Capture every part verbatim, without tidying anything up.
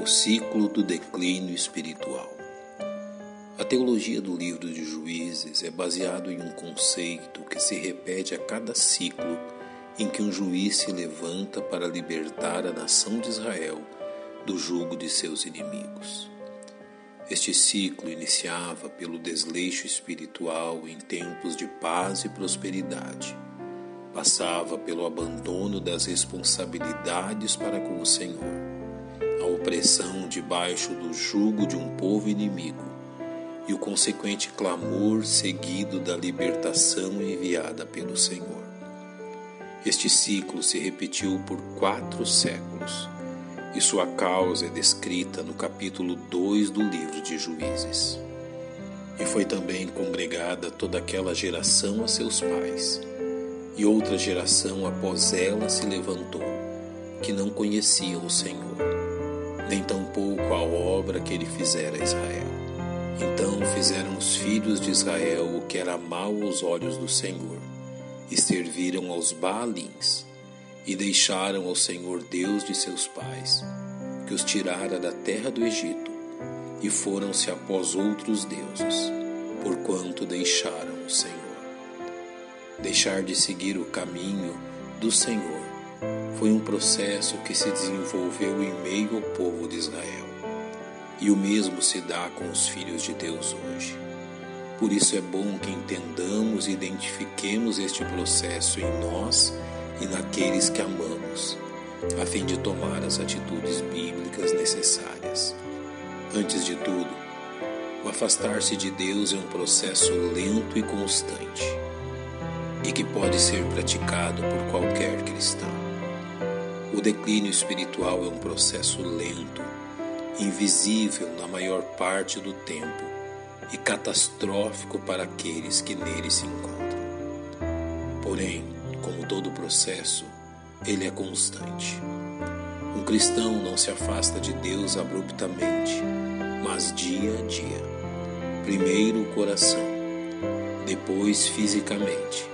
o ciclo do declínio espiritual. A teologia do livro de Juízes é baseada em um conceito que se repete a cada ciclo em que um juiz se levanta para libertar a nação de Israel do jugo de seus inimigos. Este ciclo iniciava pelo desleixo espiritual em tempos de paz e prosperidade, passava pelo abandono das responsabilidades para com o Senhor, a opressão debaixo do jugo de um povo inimigo e o consequente clamor seguido da libertação enviada pelo Senhor. Este ciclo se repetiu por quatro séculos, e sua causa é descrita no capítulo dois do livro de Juízes. E foi também congregada toda aquela geração a seus pais, e outra geração após ela se levantou, que não conhecia o Senhor, nem tampouco a obra que ele fizera a Israel. Então fizeram os filhos de Israel o que era mau aos olhos do Senhor, e serviram aos Baalins, e deixaram ao Senhor Deus de seus pais, que os tirara da terra do Egito, e foram-se após outros deuses, porquanto deixaram o Senhor. Deixar de seguir o caminho do Senhor foi um processo que se desenvolveu em meio ao povo de Israel, e o mesmo se dá com os filhos de Deus hoje. Por isso é bom que entendamos e identifiquemos este processo em nós e naqueles que amamos, a fim de tomar as atitudes bíblicas necessárias. Antes de tudo, o afastar-se de Deus é um processo lento e constante, e que pode ser praticado por qualquer cristão. O declínio espiritual é um processo lento, invisível na maior parte do tempo, e catastrófico para aqueles que nele se encontram. Porém, como todo processo, ele é constante. Um cristão não se afasta de Deus abruptamente, mas dia a dia. Primeiro o coração, depois fisicamente,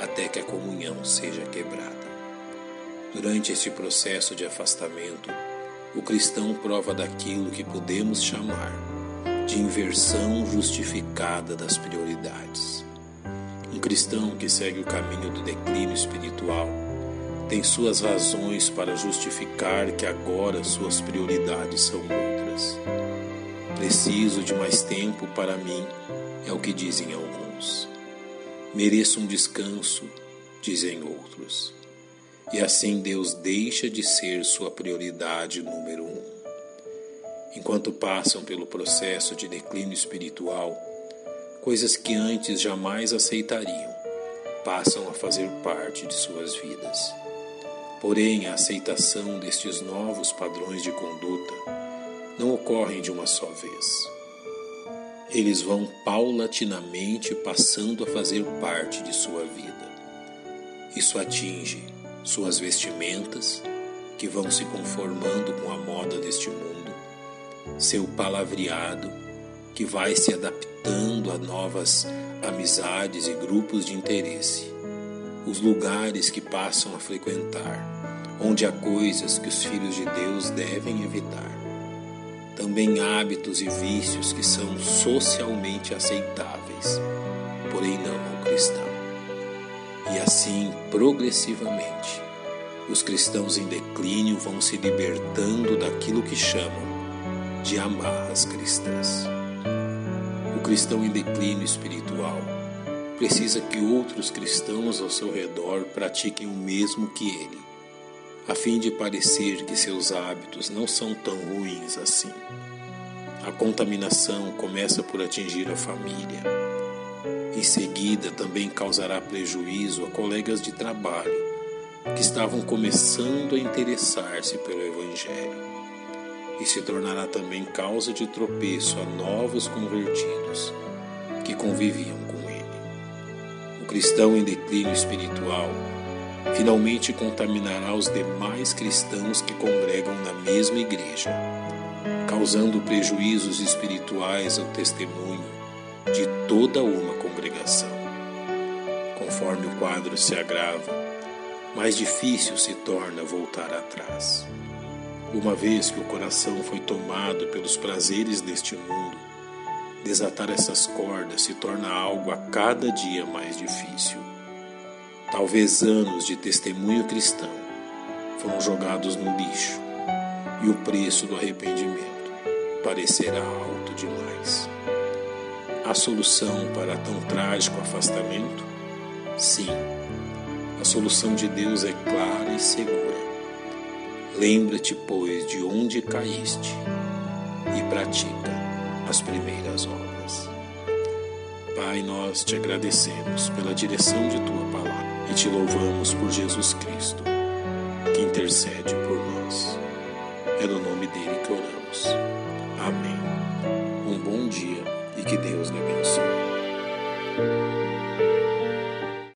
até que a comunhão seja quebrada. Durante este processo de afastamento, o cristão prova daquilo que podemos chamar de inversão justificada das prioridades. Um cristão que segue o caminho do declínio espiritual tem suas razões para justificar que agora suas prioridades são outras. Preciso de mais tempo para mim, é o que dizem alguns. Mereço um descanso, dizem outros. E assim Deus deixa de ser sua prioridade número um. Enquanto passam pelo processo de declínio espiritual, coisas que antes jamais aceitariam passam a fazer parte de suas vidas. Porém, a aceitação destes novos padrões de conduta não ocorre de uma só vez. Eles vão paulatinamente passando a fazer parte de sua vida. Isso atinge suas vestimentas, que vão se conformando com a moda deste mundo, seu palavreado, que vai se adaptando a novas amizades e grupos de interesse, os lugares que passam a frequentar, onde há coisas que os filhos de Deus devem evitar, também hábitos e vícios que são socialmente aceitáveis, porém não ao cristão. E assim, progressivamente, os cristãos em declínio vão se libertando daquilo que chamam de amarras cristãs. O cristão em declínio espiritual precisa que outros cristãos ao seu redor pratiquem o mesmo que ele, a fim de parecer que seus hábitos não são tão ruins assim. A contaminação começa por atingir a família. Em seguida, também causará prejuízo a colegas de trabalho que estavam começando a interessar-se pelo Evangelho, e se tornará também causa de tropeço a novos convertidos que conviviam com ele. O cristão em declínio espiritual finalmente contaminará os demais cristãos que congregam na mesma igreja, causando prejuízos espirituais ao testemunho de toda uma congregação. Conforme o quadro se agrava, mais difícil se torna voltar atrás. Uma vez que o coração foi tomado pelos prazeres deste mundo, desatar essas cordas se torna algo a cada dia mais difícil. Talvez anos de testemunho cristão foram jogados no lixo e o preço do arrependimento parecerá alto demais. A solução para tão trágico afastamento? Sim, a solução de Deus é clara e segura. Lembra-te, pois, de onde caíste e pratica as primeiras obras. Pai, nós te agradecemos pela direção de tua palavra e te louvamos por Jesus Cristo, que intercede por nós. É no nome dele que oramos. Amém. Um bom dia e que Deus lhe abençoe.